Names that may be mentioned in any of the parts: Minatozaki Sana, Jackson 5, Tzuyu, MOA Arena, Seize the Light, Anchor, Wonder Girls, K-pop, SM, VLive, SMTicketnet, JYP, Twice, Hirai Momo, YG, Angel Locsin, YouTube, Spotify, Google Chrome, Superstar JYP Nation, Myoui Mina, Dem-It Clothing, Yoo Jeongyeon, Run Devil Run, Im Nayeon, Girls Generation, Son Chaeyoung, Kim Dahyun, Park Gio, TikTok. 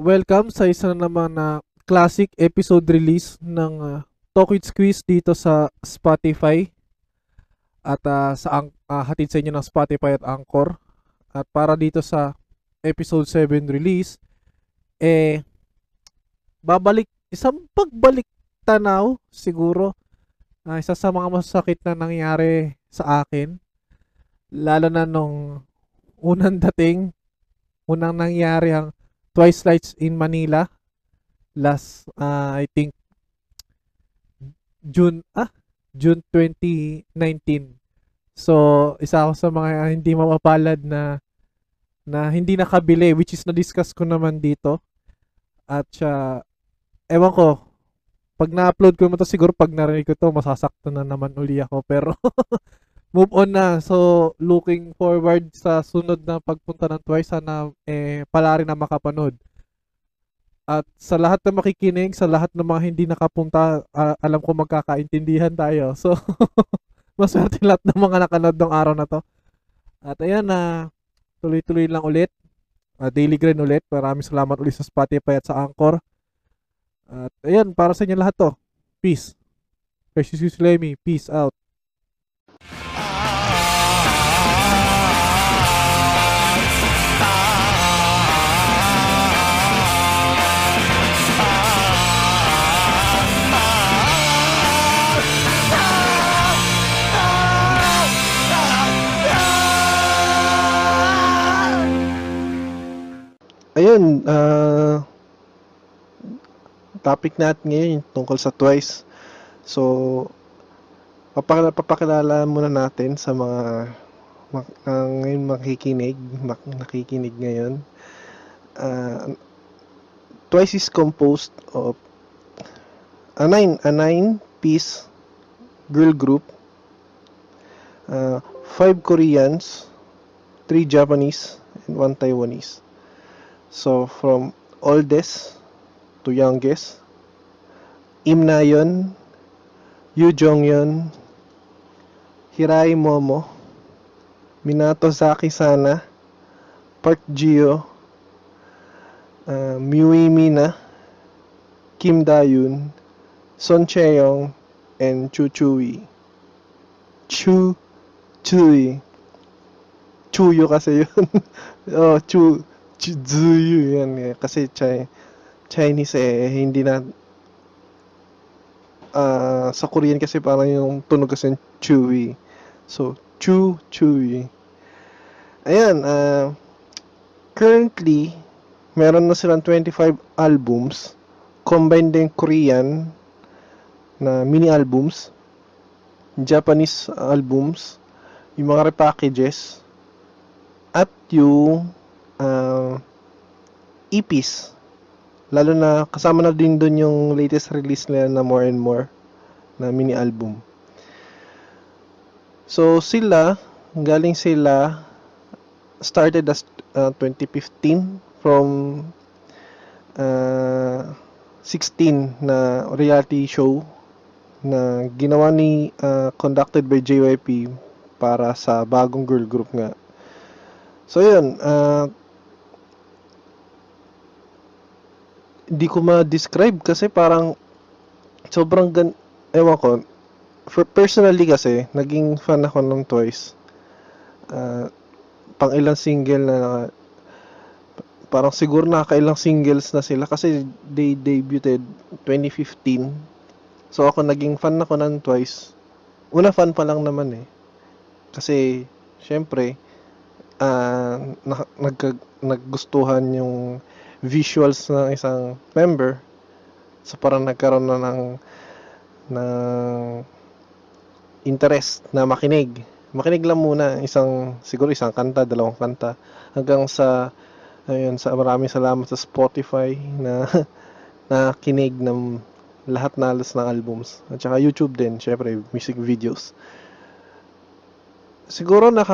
Welcome sa isa naman na classic episode release ng Talk With Squeeze dito sa Spotify at hatid sa inyo ng Spotify at Anchor. At para dito sa episode 7 release, isang pagbalik tanaw siguro, isa sa mga masakit na nangyari sa akin, lalo na nung unang nangyari ang Twice Lights in Manila last I think June 2019. So, isa ako sa mga hindi mapapalad na hindi nakabili, which is na-discuss ko naman dito. At ewan ko, pag na-upload ko naman to, siguro pag narinig ko to, masasaktan na naman uli ako, pero move on na. So, looking forward sa sunod na pagpunta ng Twice. Sana pala rin na makapanood. At sa lahat na makikinig, sa lahat ng mga hindi nakapunta, alam ko magkakaintindihan tayo. So, maswerte lahat ng mga nakanood ng araw na to. At ayan, tuloy-tuloy lang ulit. Daily grind ulit. Maraming salamat ulit sa Spotify at sa Anchor. At ayan, para sa inyo lahat to. Peace. Precious Yuslemi, peace out. Ayun, topic natin ngayon tungkol sa Twice. So, papakilala muna natin sa mga nakikinig ngayon. Twice is composed of a nine-piece girl group, 5 Koreans, 3 Japanese, and 1 Taiwanese. So, from oldest to youngest, Im Nayeon, Yoo Jeongyeon, Hirai Momo, Minatozaki Sana, Park Gio, Myoui Mina, Kim Dahyun, Son Chaeyoung, and Tzuyu kasi yun. Tzuyu yan kasi Chinese hindi na sa Korean kasi parang yung tunog kasi yung chewy. So chewy. Ayan, currently meron na silang 25 albums combined din Korean na mini albums, Japanese albums, yung mga repackages at yung EPs, lalo na kasama na din doon yung latest release nila na More and More na mini album. So sila started as 2015 from 16 na reality show na ginawa ni conducted by JYP para sa bagong girl group nga. So yun, di ko ma-describe kasi parang sobrang ewan ko. Personally kasi, naging fan ako ng Twice. Pang ilang single na parang siguro nakakailang singles na sila kasi they debuted 2015. So ako naging fan ako ng Twice. Una fan pa lang naman kasi syempre naggustuhan yung visuals ng isang member, so parang nagkaroon na ng interest na makinig lang muna isang kanta, dalawang kanta, hanggang sa ayun, sa maraming salamat sa Spotify na nakinig ng lahat na alas ng albums at saka YouTube din, syempre music videos. Siguro nine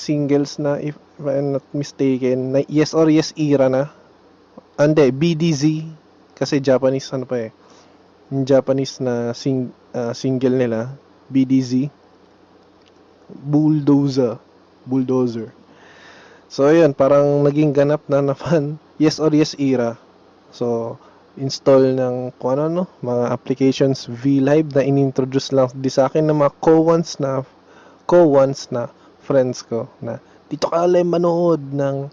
singles na, if I'm not mistaken, na Yes or Yes era na. Ande, BDZ, kasi Japanese, yung Japanese na single nila, BDZ, Bulldozer. So ayan, parang naging ganap na naman Yes or Yes era. So install ng kung ano, no, mga applications VLive na inintroduce lang di sa akin ng mga co-ones na friends ko na dito ka lang manood ng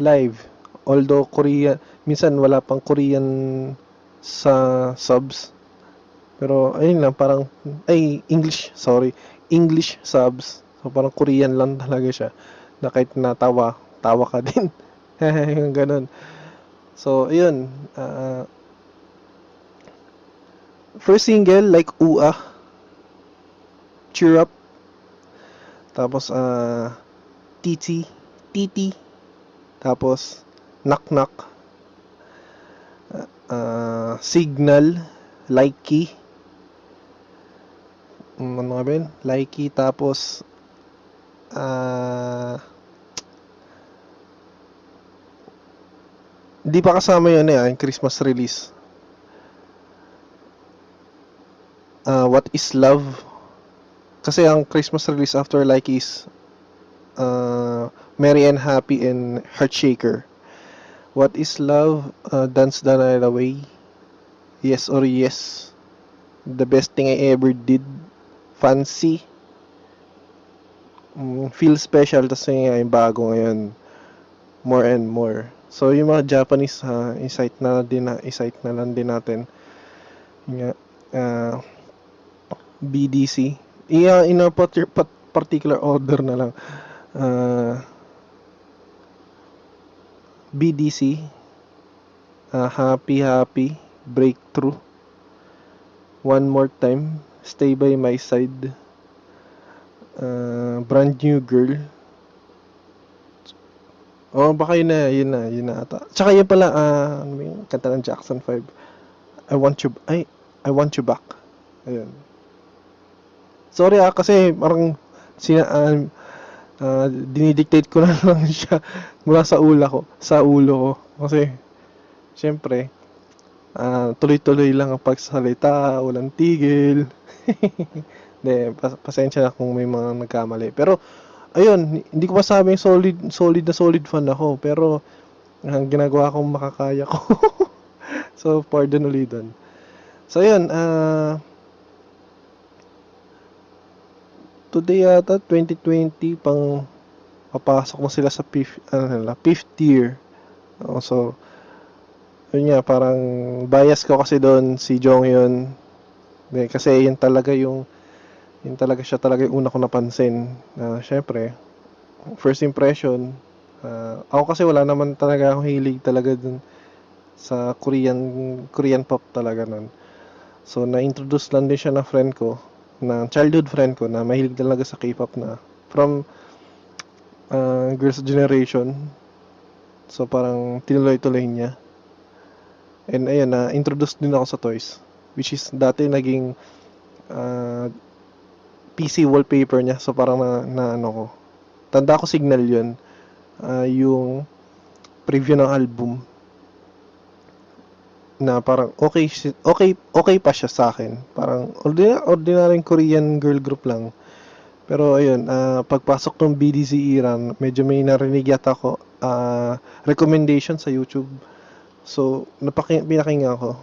live. Although Korea, minsan wala pang Korean sa subs. Pero ayun lang, parang English subs. So parang Korean lang talaga siya. Na kahit natawa, tawa ka din. Yung ganun. So ayun, first single like Ua, Cheer Up. Tapos Titi. Tapos Knock Knock, Signal, Likey, Likey, tapos di pa kasama yun eh, yung Christmas release, What Is Love, kasi ang Christmas release after Likey is Merry and Happy and Heartshaker. What Is Love, Dance the Night Away, Yes or Yes, The Best Thing I Ever Did, Fancy, Feel Special, tas yung bago ngayon, More and More. So yung mga Japanese, insight na lang din natin. BDC, in a particular order na lang. BDC, Happy, Breakthrough, One More Time, Stay By My Side, Brand New Girl. Oh, baka yun na ata. Tsaka yun pala, kanta ng Jackson 5, I want you back. Ayun. Sorry kasi parang dinidictate ko na lang siya mula sa ulo ko kasi syempre tuloy-tuloy lang ang pagsasalita, walang tigil. De, pasensya na kung may mga nagkamali, pero ayun, hindi ko masabing solid fan ako, pero ang ginagawa kong makakaya ko. So pardon ulit doon. So ayun, today yata 2020 pang papasok na sila sa fifth year. So yun nga, parang bias ko kasi doon si Jeongyeon. Kasi yun talaga siya yung una ko napansin. Syempre, first impression, ako kasi wala naman talaga akong hilig talaga dun sa Korean pop talaga nun. So na-introduce lang din siya na friend ko, na childhood friend ko na mahilig talaga sa K-pop na from Girls Generation. So parang tinuloy-tuloy niya. And ayun, na-introduce din ako sa Twice, which is dati naging PC wallpaper niya. So parang na tanda ko Signal yun, yung preview ng album na parang okay pa siya sa akin. Parang ordinary Korean girl group lang. Pero ayun, pagpasok ng BDC era, medyo may narinig yata ako recommendation sa YouTube. So pinakinggan ko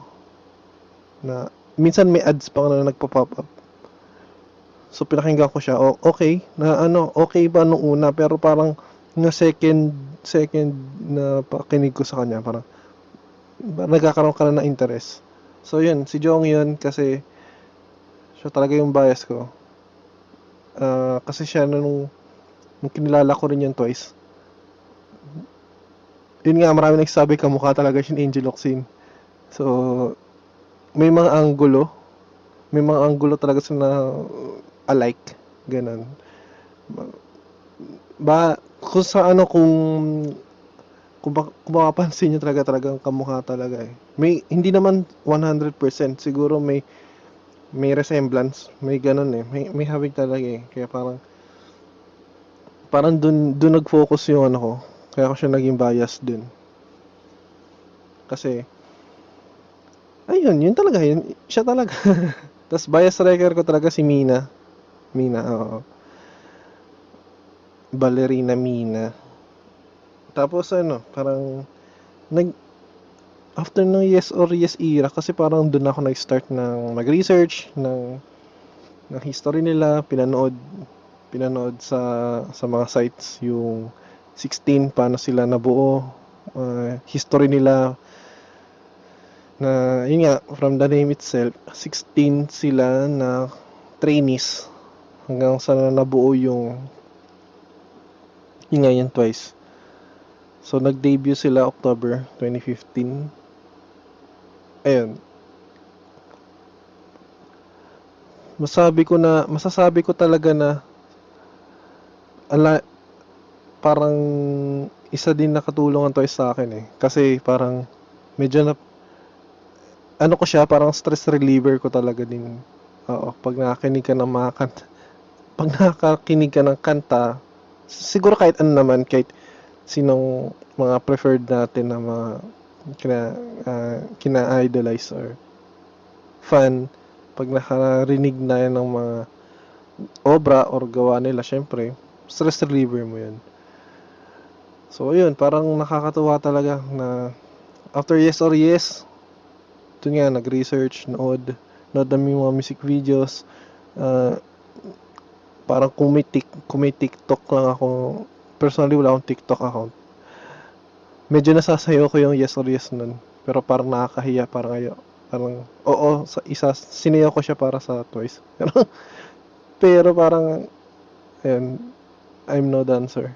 na minsan may ads pa na nagpo-pop up. So pinakinggan ko siya. Okay, na okay ba nung una, pero parang na second na pakinig ko sa kanya, parang nagkakaroon ka na ng interest. So yun, si Jeongyeon kasi siya talaga yung bias ko. Kasi siya nung kinilala ko rin yung Twice. Yun nga, marami nagsasabi kamukha talaga siya ni Angel Locsin. So may mga anggulo talaga siya na alike, ganun. Kung makapansin nyo talaga ang kamukha talaga eh. May, hindi naman 100%, siguro may resemblance, may ganun eh, may habig talaga eh. Kaya parang dun nag-focus yung ko, kaya ako siya naging bias dun. Kasi, ayun, yun talaga, siya talaga. Tapos bias record ko talaga si Mina, oo. Ballerina Mina. Tapos ano, parang after ng Yes or Yes era, kasi parang doon ako nag-start ng mag-research ng history nila, pinanood sa mga sites yung 16 paano sila nabuo, history nila na yun nga, from the name itself, 16 sila na trainees hanggang sa nabuo yung nga yan Twice. So nag-debut sila October 2015. Ayun, masasabi ko talaga na parang isa din nakatulong ang Twice sa akin eh, kasi parang medyo na ano ko siya, parang stress reliever ko talaga din. Oo, pag nakakinig ka ng kanta, siguro kahit ano naman, kahit sinong mga preferred natin na mga kina-idolize or fan, pag nakarinig na yan ng mga obra or gawa nila, syempre, stress reliever mo yun. So, yun, parang nakakatuwa talaga na after Yes or Yes, ito nga, nag-research, nood na mga music videos, parang kung may TikTok lang ako, personally wala akong TikTok account, medyo nasasayo ko yung Yes or Yes nun, pero parang nakakahiya, parang oo, sinayaw ko siya para sa Twice, pero parang, ayun, I'm no dancer.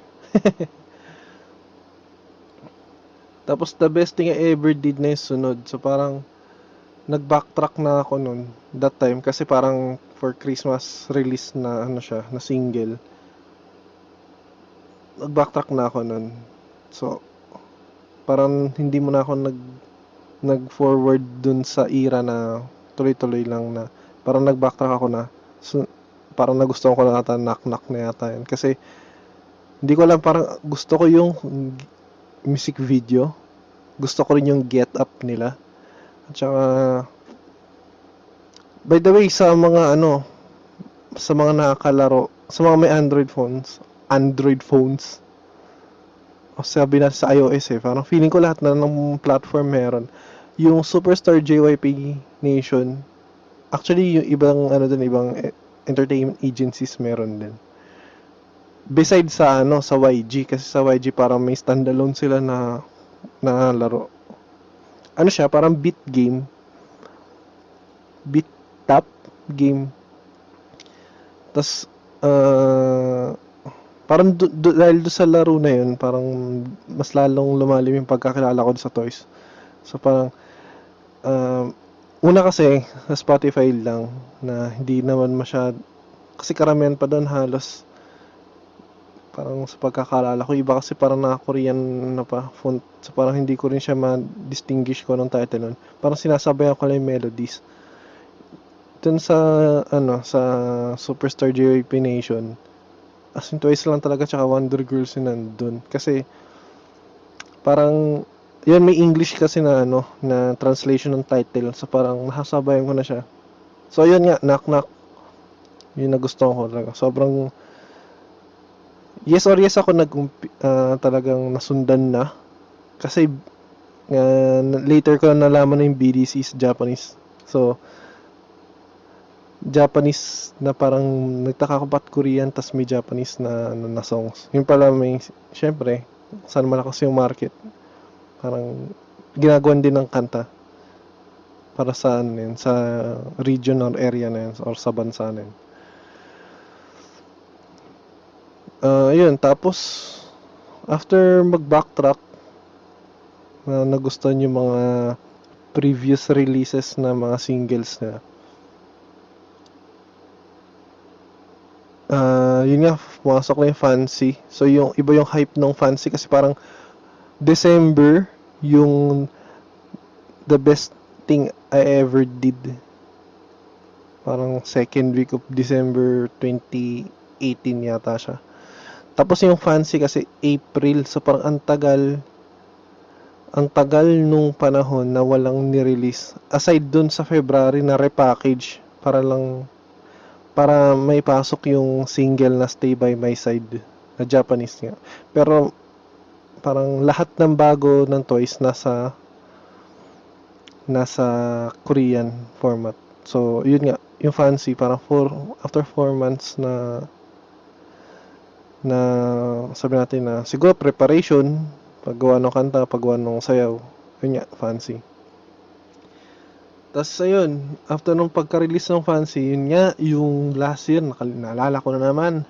Tapos the best thing I ever did na yung sunod, so parang, nag-backtrack na ako nun that time kasi parang for Christmas release na ano siya, na single. Nag-backtrack na ako nun. So parang hindi mo na ako nag-forward dun sa era na tuloy-tuloy lang na parang nag-backtrack ako na. So parang nagustuhan ko na ata, knock-knock na yata yun. Kasi hindi ko alam, parang gusto ko yung music video. Gusto ko rin yung get-up nila. At saka, by the way, sa mga nakakalaro, sa mga may Android phones, o sabi na sa iOS eh, parang feeling ko lahat na ng platform meron. Yung Superstar JYP Nation, actually yung ibang entertainment agencies meron din. Besides sa YG, kasi sa YG parang may standalone sila na laro. Ano siya, parang beat tap game. Tapos, parang dahil doon sa laro na yun, parang mas lalong lumalim yung pagkakilala ko sa Twice. So parang, una kasi, sa Spotify lang, na hindi naman masyad, kasi karamihan pa doon halos, parang sa pagkakalala ko, iba kasi parang naka-Korean na pa font, so parang hindi ko rin siya ma-distinguish ko ng title nun, parang sinasabayan ko lang yung melodies dun sa Superstar JYP Nation, as in Twice lang talaga tsaka Wonder Girls yun nandun, kasi parang yun, may English kasi na translation ng title, so parang nakasabayan ko na siya. So yun nga, Knock Knock yun na gusto ko talaga, sobrang Yes or Yes ako talagang nasundan na. Kasi later ko nalaman na yung BDC is Japanese. So Japanese na parang nagtaka ko ba't Korean tas may Japanese na songs. Yun pala may, syempre, saan malakas yung market. Parang ginagawan din ng kanta para saan yun, sa region or area na yun, or sa bansa na yun. Yun, tapos after mag-backtrack na nagustuhan yung mga previous releases na mga singles na yun nga, pumasok na yung Fancy. So yung iba yung hype ng Fancy kasi parang December yung the best thing I ever did, parang second week of December 2018 yata siya. Tapos yung Fancy kasi April, so parang ang tagal nung panahon na walang ni-release. Aside dun sa February na repackage para may pasok yung single na Stay By My Side na Japanese nga. Pero parang lahat ng bago ng Twice nasa Korean format. So, yun nga, yung fancy parang after 4 months na sabi natin na siguro preparation, paggawa ng kanta, paggawa ng sayaw. Yun nga, fancy. Tapos, ayun, after nung pagka-release ng fancy, yun nga, yung last year, naalala ko na naman,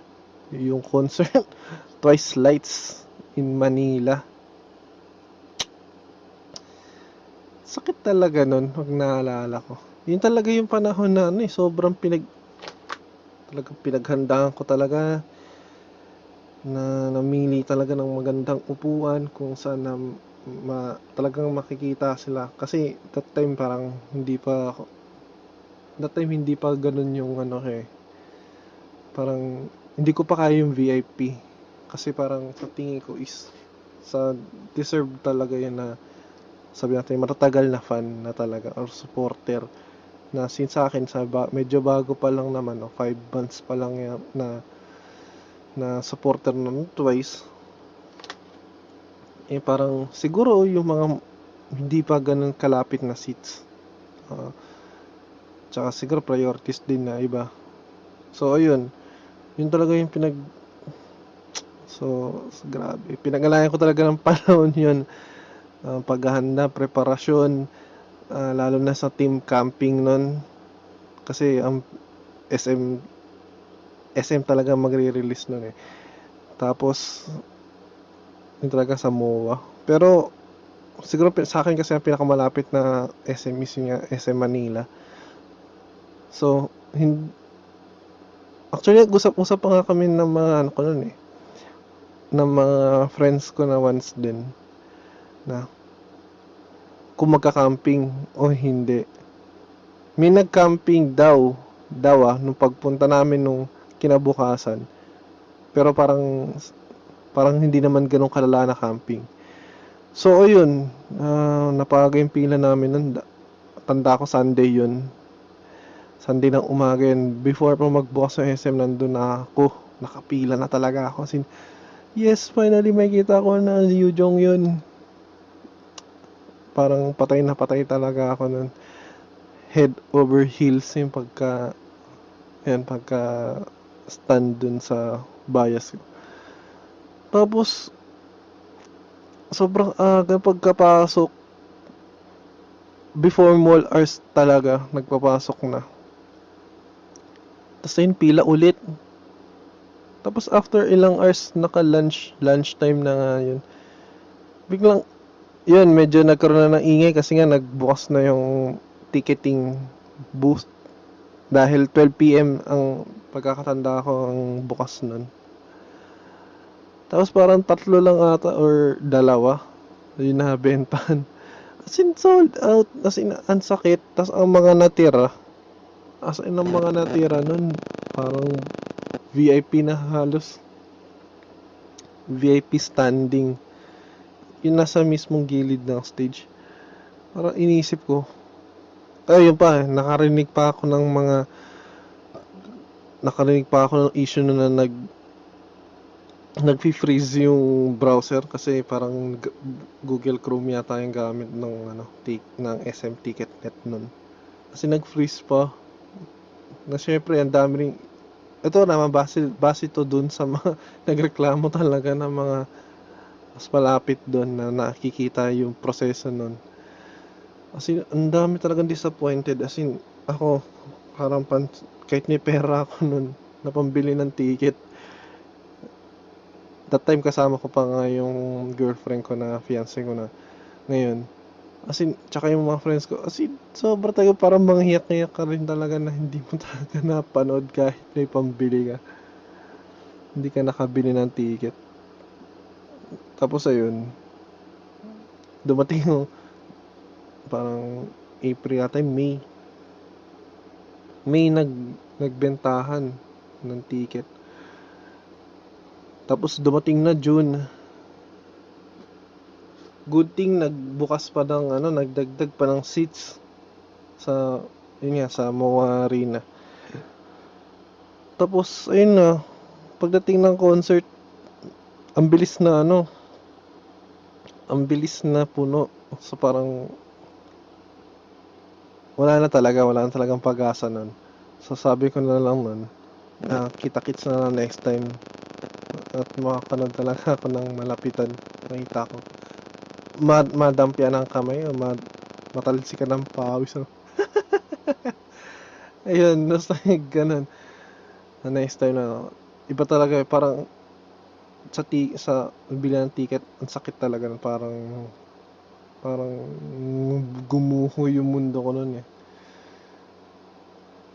yung concert, Twice Lights in Manila. Sakit talaga nun, pag naalala ko. Yun talaga yung panahon na, sobrang pinaghandaan ko talaga, na namili talaga ng magandang upuan, kung saan na, talagang makikita sila, kasi that time hindi pa ganun yung parang hindi ko pa kaya yung VIP, kasi parang sa tingin ko is sa deserve talaga yun, na sabi natin matatagal na fan na talaga or supporter, na since sa akin medyo bago pa lang naman, 5 months pa lang yan, na supporter ng Twice. Parang siguro yung mga hindi pa ganun kalapit na seats, tsaka siguro priorities din na iba. So ayun, yun talaga yung grabe, pinag-alayan ko talaga ng panahon yun, paghahanda, preparasyon, lalo na sa team camping nun, kasi ang SM talaga magre-release nun tapos yung talaga sa MOA. Pero siguro sa akin kasi ang pinakamalapit na SM is yung SM Manila. So actually usap-usap pa nga kami ng mga ng mga friends ko na once din, na kung magka-camping o hindi. May nag-camping daw nung pagpunta namin nung kinabukasan. Pero parang hindi naman ganun kalala na camping. So, ayun, napagayang pila namin nun. Tanda ko Sunday yun. Sunday ng umaga yun. Before pa magbukas ng SM, nandun na ako. Nakapila na talaga ako. Kasi, yes, finally may kita ko na Yoo Jeongyeon. Parang patay na patay talaga ako nun. Head over heels yung pagka stand dun sa bias ko. Tapos, sobrang pagkapasok, before mall hours talaga, nagpapasok na. Tapos ayun, pila ulit. Tapos after ilang hours, lunchtime na nga yun. Biglang, yun, medyo nagkaroon na ng ingay, kasi nga nagbukas na yung ticketing booth. Dahil 12 PM ang pagkakatanda ko ang bukas nun. Tapos parang 3 lang ata or 2 yung nabentahan. As in sold out, as in ang sakit. Tapos ang mga natira, nun parang VIP na halos. VIP standing. Yung nasa mismong gilid ng stage. Parang inisip ko. Ayun pa, nakarinig pa ako ng issue na nagfi-freeze yung browser, kasi parang Google Chrome yata yung gamit ng ng SMTicketnet nun. Kasi nag-freeze pa. Na syempre ang dami ring ito naman base to dun sa mga nagreklamo talaga ng mga mas malapit dun na nakikita yung proseso nun. Kasi ang dami talagang disappointed, as in ako parang kahit may pera ako nun na pambili ng ticket. That time kasama ko pa nga yung girlfriend ko na fiancé ko na ngayon. As in, tsaka yung mga friends ko. As in, sobra tayo parang manghiyak-hiyak ka rin talaga na hindi mo talaga napanood kahit may pambili ka. Hindi ka nakabili ng ticket. Tapos ayun, dumating yung parang April at May nagbentahan ng ticket. Tapos dumating na June. Good thing nagbukas pa ng nagdagdag pa ng seats sa sa MOA Arena. Tapos ayun na, pagdating ng concert, ang bilis na ang bilis na puno. So parang wala na talagang pag-asa nun. So sabi ko na lang nun, kita-kits na lang next time at makakanood talaga ako ng malapitan. Nakita ko madampian ang kamay o matalsikan ng pawis. Ayun, basta ganun. Next time na iba talaga eh, parang sa bilang ng ticket, ang sakit talaga, parang gumuho yung mundo ko noon eh.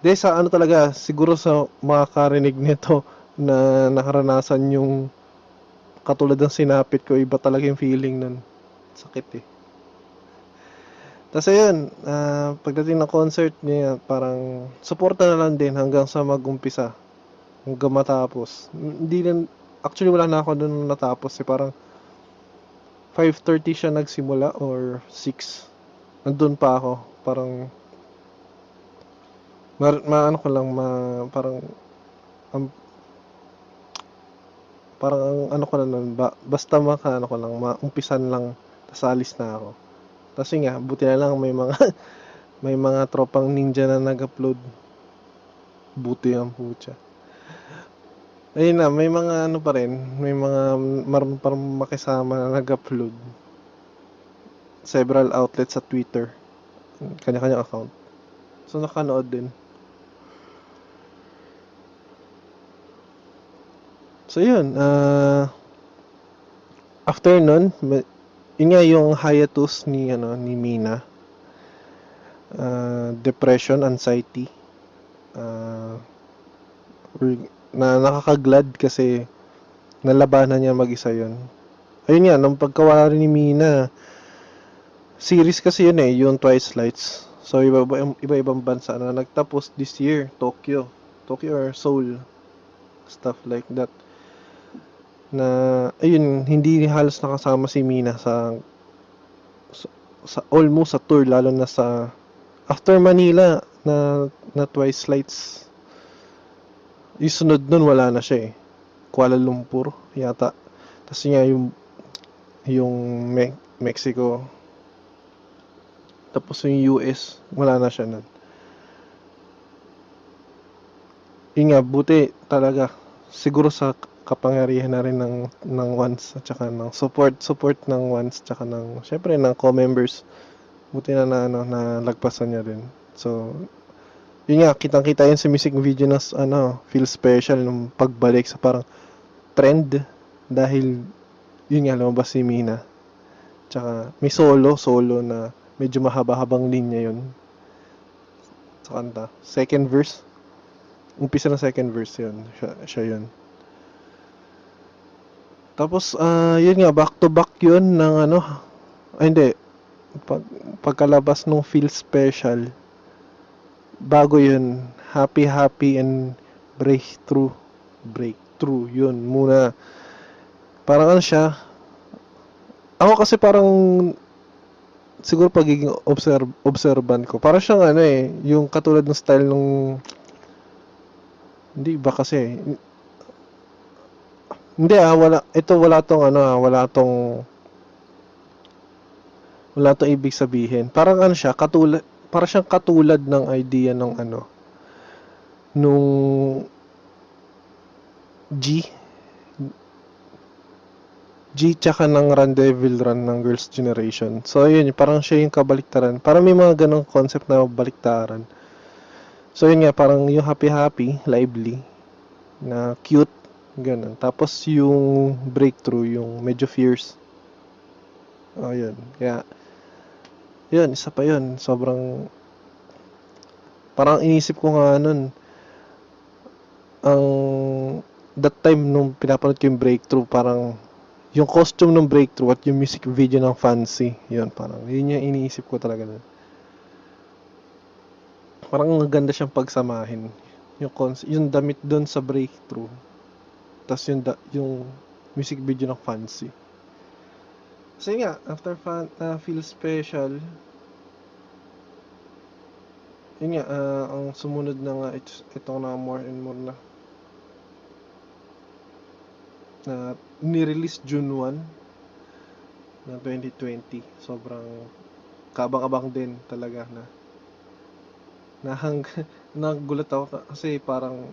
Dahil sa ano talaga, siguro sa makakarinig nito na nakaranasan yung katulad ng sinapit ko, iba talaga yung feeling nun. Sakit eh. Tapos ayun, pagdating ng concert niya, parang suporta na lang din hanggang sa mag-umpisa. Hanggang matapos. Actually, wala na ako doon natapos eh. Parang 5:30 siya nagsimula or 6. Nandun pa ako. Parang maumpisan lang, tas alis na ako. Tapos yun nga, buti na lang may mga tropang ninja na nag-upload. Buti ang putya. Ayun na, may mga ano pa rin, may mga marunong parang makisama na nag-upload. Several outlets sa Twitter. Kanya-kanyang account. So, nakanood din. So, yun. After nun, yun nga yung hiatus ni Mina. Depression, anxiety. Na nakakaglad kasi nalabanan niya mag-isa yun. Ayun nga, nung pagkawala rin ni Mina, series kasi yun eh, yung Twice Lights. So, iba-ibang bansa na nagtapos this year, Tokyo or Seoul, stuff like that. Na, ayun, hindi halos nakasama si Mina sa almost sa tour, lalo na sa after Manila na Twice Lights. Yung sunod nun, wala na siya eh. Kuala Lumpur, yata. Tapos nga yung Mexico. Tapos yung US, wala na siya nun. Yung nga, buti talaga. Siguro sa kapangyarihan na rin ng ones, at saka ng support ng ones, at saka ng, syempre, ng co-members. Buti na lagpasan niya rin. So, yun nga, kitang-kita yun sa music video na feel special nung pagbalik sa parang trend dahil yun nga, lumabas si Mina. Tsaka may solo na medyo mahaba-habang linya yun sa kanta. Second verse. Umpisa ng second verse yun. Siya yun. Tapos, yun nga, back-to-back yun ng hindi. Pagkalabas nung feel special, bago yun, happy and breakthrough yun muna. Parang ano siya, ako kasi parang siguro pagiging observant ko, parang siyang yung katulad ng style nung, hindi ba kasi, hindi wala tong ibig sabihin. Parang ano siya, katulad ng idea ng nung G tsaka ng Run Devil Run ng Girls Generation. So, yun, parang siya yung kabaliktaran. Parang may mga ganong concept na baliktaran. So, yun nga, parang yung happy, lively, na cute, ganun. Tapos, yung breakthrough, yung medyo fierce. Oh, yun. Kaya, yun, isa pa yun. Sobrang, parang inisip ko nga nun, that time nung pinapanood ko yung breakthrough, parang yung costume ng breakthrough at yung music video ng fancy, yun, parang yun yung iniisip ko talaga nun. Parang ganda siyang pagsamahin. Yung damit dun sa breakthrough, tas yung music video ng fancy. So yun nga, after feel special, yun nga, ang sumunod na nga, itong na more and more na nirelease June 1. na 2020. Sobrang kabang-abang din talaga na nagulat ako kasi parang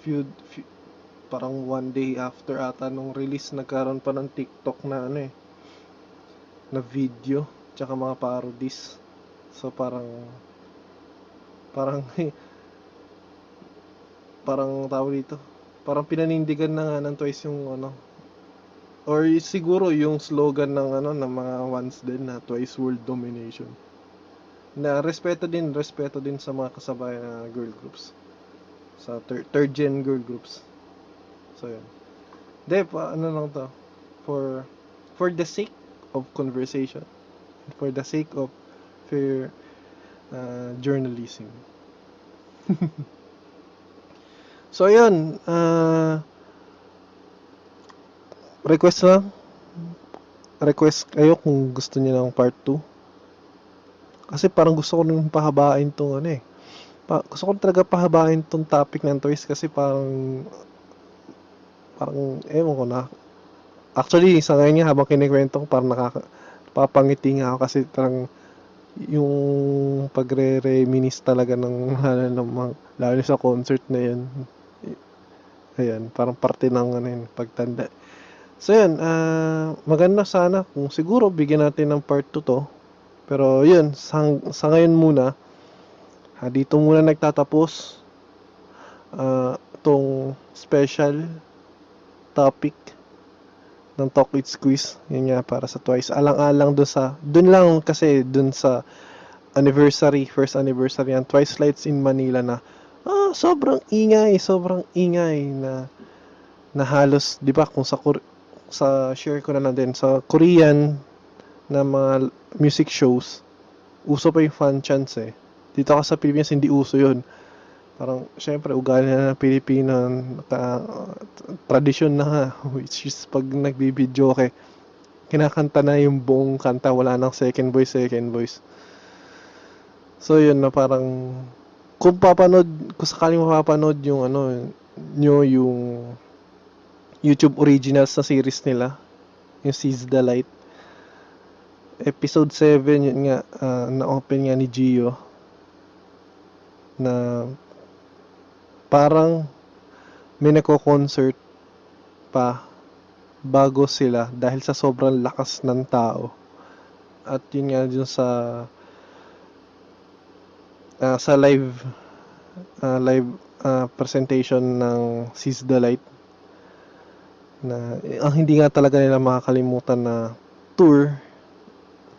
few parang one day after ata nung release nagkaroon pa ng TikTok na na video tsaka mga parodies. So parang tao dito. Parang pinanindigan na nga ng Twice yung or siguro yung slogan ng ng mga once din na Twice world domination. Na respeto din sa mga kasabay na girl groups. Sa third gen girl groups. So, yun. Lang to? For the sake of conversation, for the sake of fair journalism. So, yun. Request lang. Request kayo kung gusto niyo ng part 2. Kasi parang gusto ko nung pahabain tong gusto ko talaga pahabain tong topic ng Twice kasi parang ewan ko na. Actually, sa ngayon nga, habang kinikwento ko, parang papangiti nga ako kasi parang yung pagre-reminis talaga ng lalo sa concert na yun. Ayan, parang parte ng pagtanda. So, yun, maganda sana kung siguro bigyan natin ng part 2 to. Pero, yun, sa ngayon muna, dito muna nagtatapos itong special topic ng Talk It Squeeze. Yun nga, para sa Twice. Alang-alang dun lang kasi dun sa first anniversary ng Twice Lights in Manila na sobrang ingay na halos, di ba, kung sa share ko na din, sa Korean na mga music shows, uso pa yung fan chants Dito ka sa Pilipinas, hindi uso yun. Parang, syempre, ugali na ng Pilipino, tradisyon na nga, which is pag nagbibidyoke, kinakanta na yung buong kanta, wala nang second voice. So, yun na parang, kung sakaling mapapanood yung, nyo yung YouTube Originals na series nila, yung Seize the Light, episode 7, yun nga, na-open nga ni Gio, na parang may nako-concert pa bago sila dahil sa sobrang lakas ng tao. At yun nga dun sa live presentation ng Seize the Light na hindi nga talaga nila makakalimutan na tour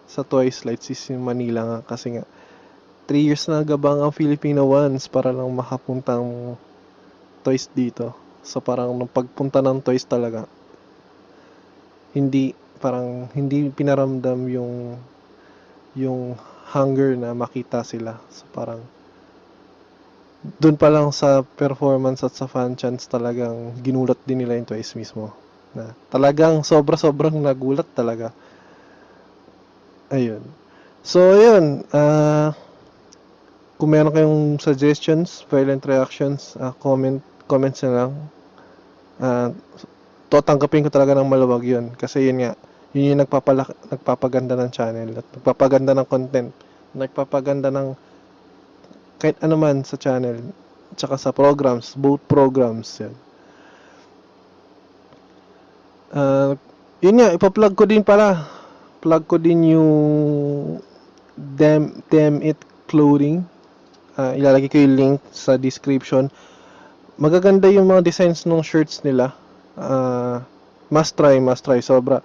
sa Twice Lights is in Manila nga kasi nga 3 years na gabang ang Filipino ones para lang makapuntang Twice dito. So parang nung pagpunta ng Twice talaga, hindi pinaramdam yung hunger na makita sila. So parang doon pa lang sa performance at sa fan chants talagang ginulat din nila yung Twice mismo. Na talagang sobrang nagulat talaga. Ayun. So yun, kung meron kayong suggestions, violent reactions, comments na lang. Tatanggapin ko talaga ng malawag yun. Kasi yun nga, yun yung nagpapaganda ng channel, at nagpapaganda ng content, nagpapaganda ng kahit anuman sa channel, tsaka sa programs, both programs. Yun. Yun nga, ipa-plug ko din pala. Plug ko din yung Dem-It Clothing. Ilalagay ko yung link sa description. Magaganda yung mga designs ng shirts nila. Must try. Sobra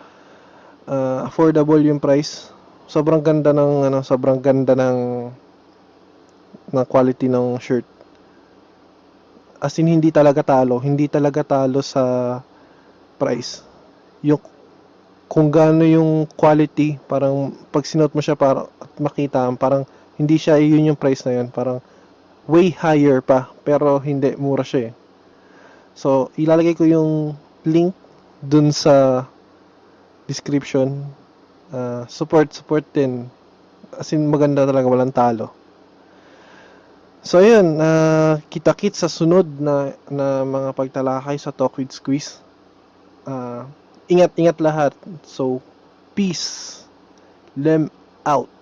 affordable yung price. Sobrang ganda ng quality ng shirt. As in, hindi talaga talo sa price. Yung kung gaano yung quality, parang pag sinuot mo siya para at makita, parang hindi siya yun yung price na yun. Parang way higher pa. Pero hindi. Mura siya So, ilalagay ko yung link dun sa description. Support din. As in, maganda talaga. Walang talo. So, yun. Kita-kit sa sunod na mga pagtalakay sa Talk with Squeeze. Ingat-ingat lahat. So, Peace. Lem out.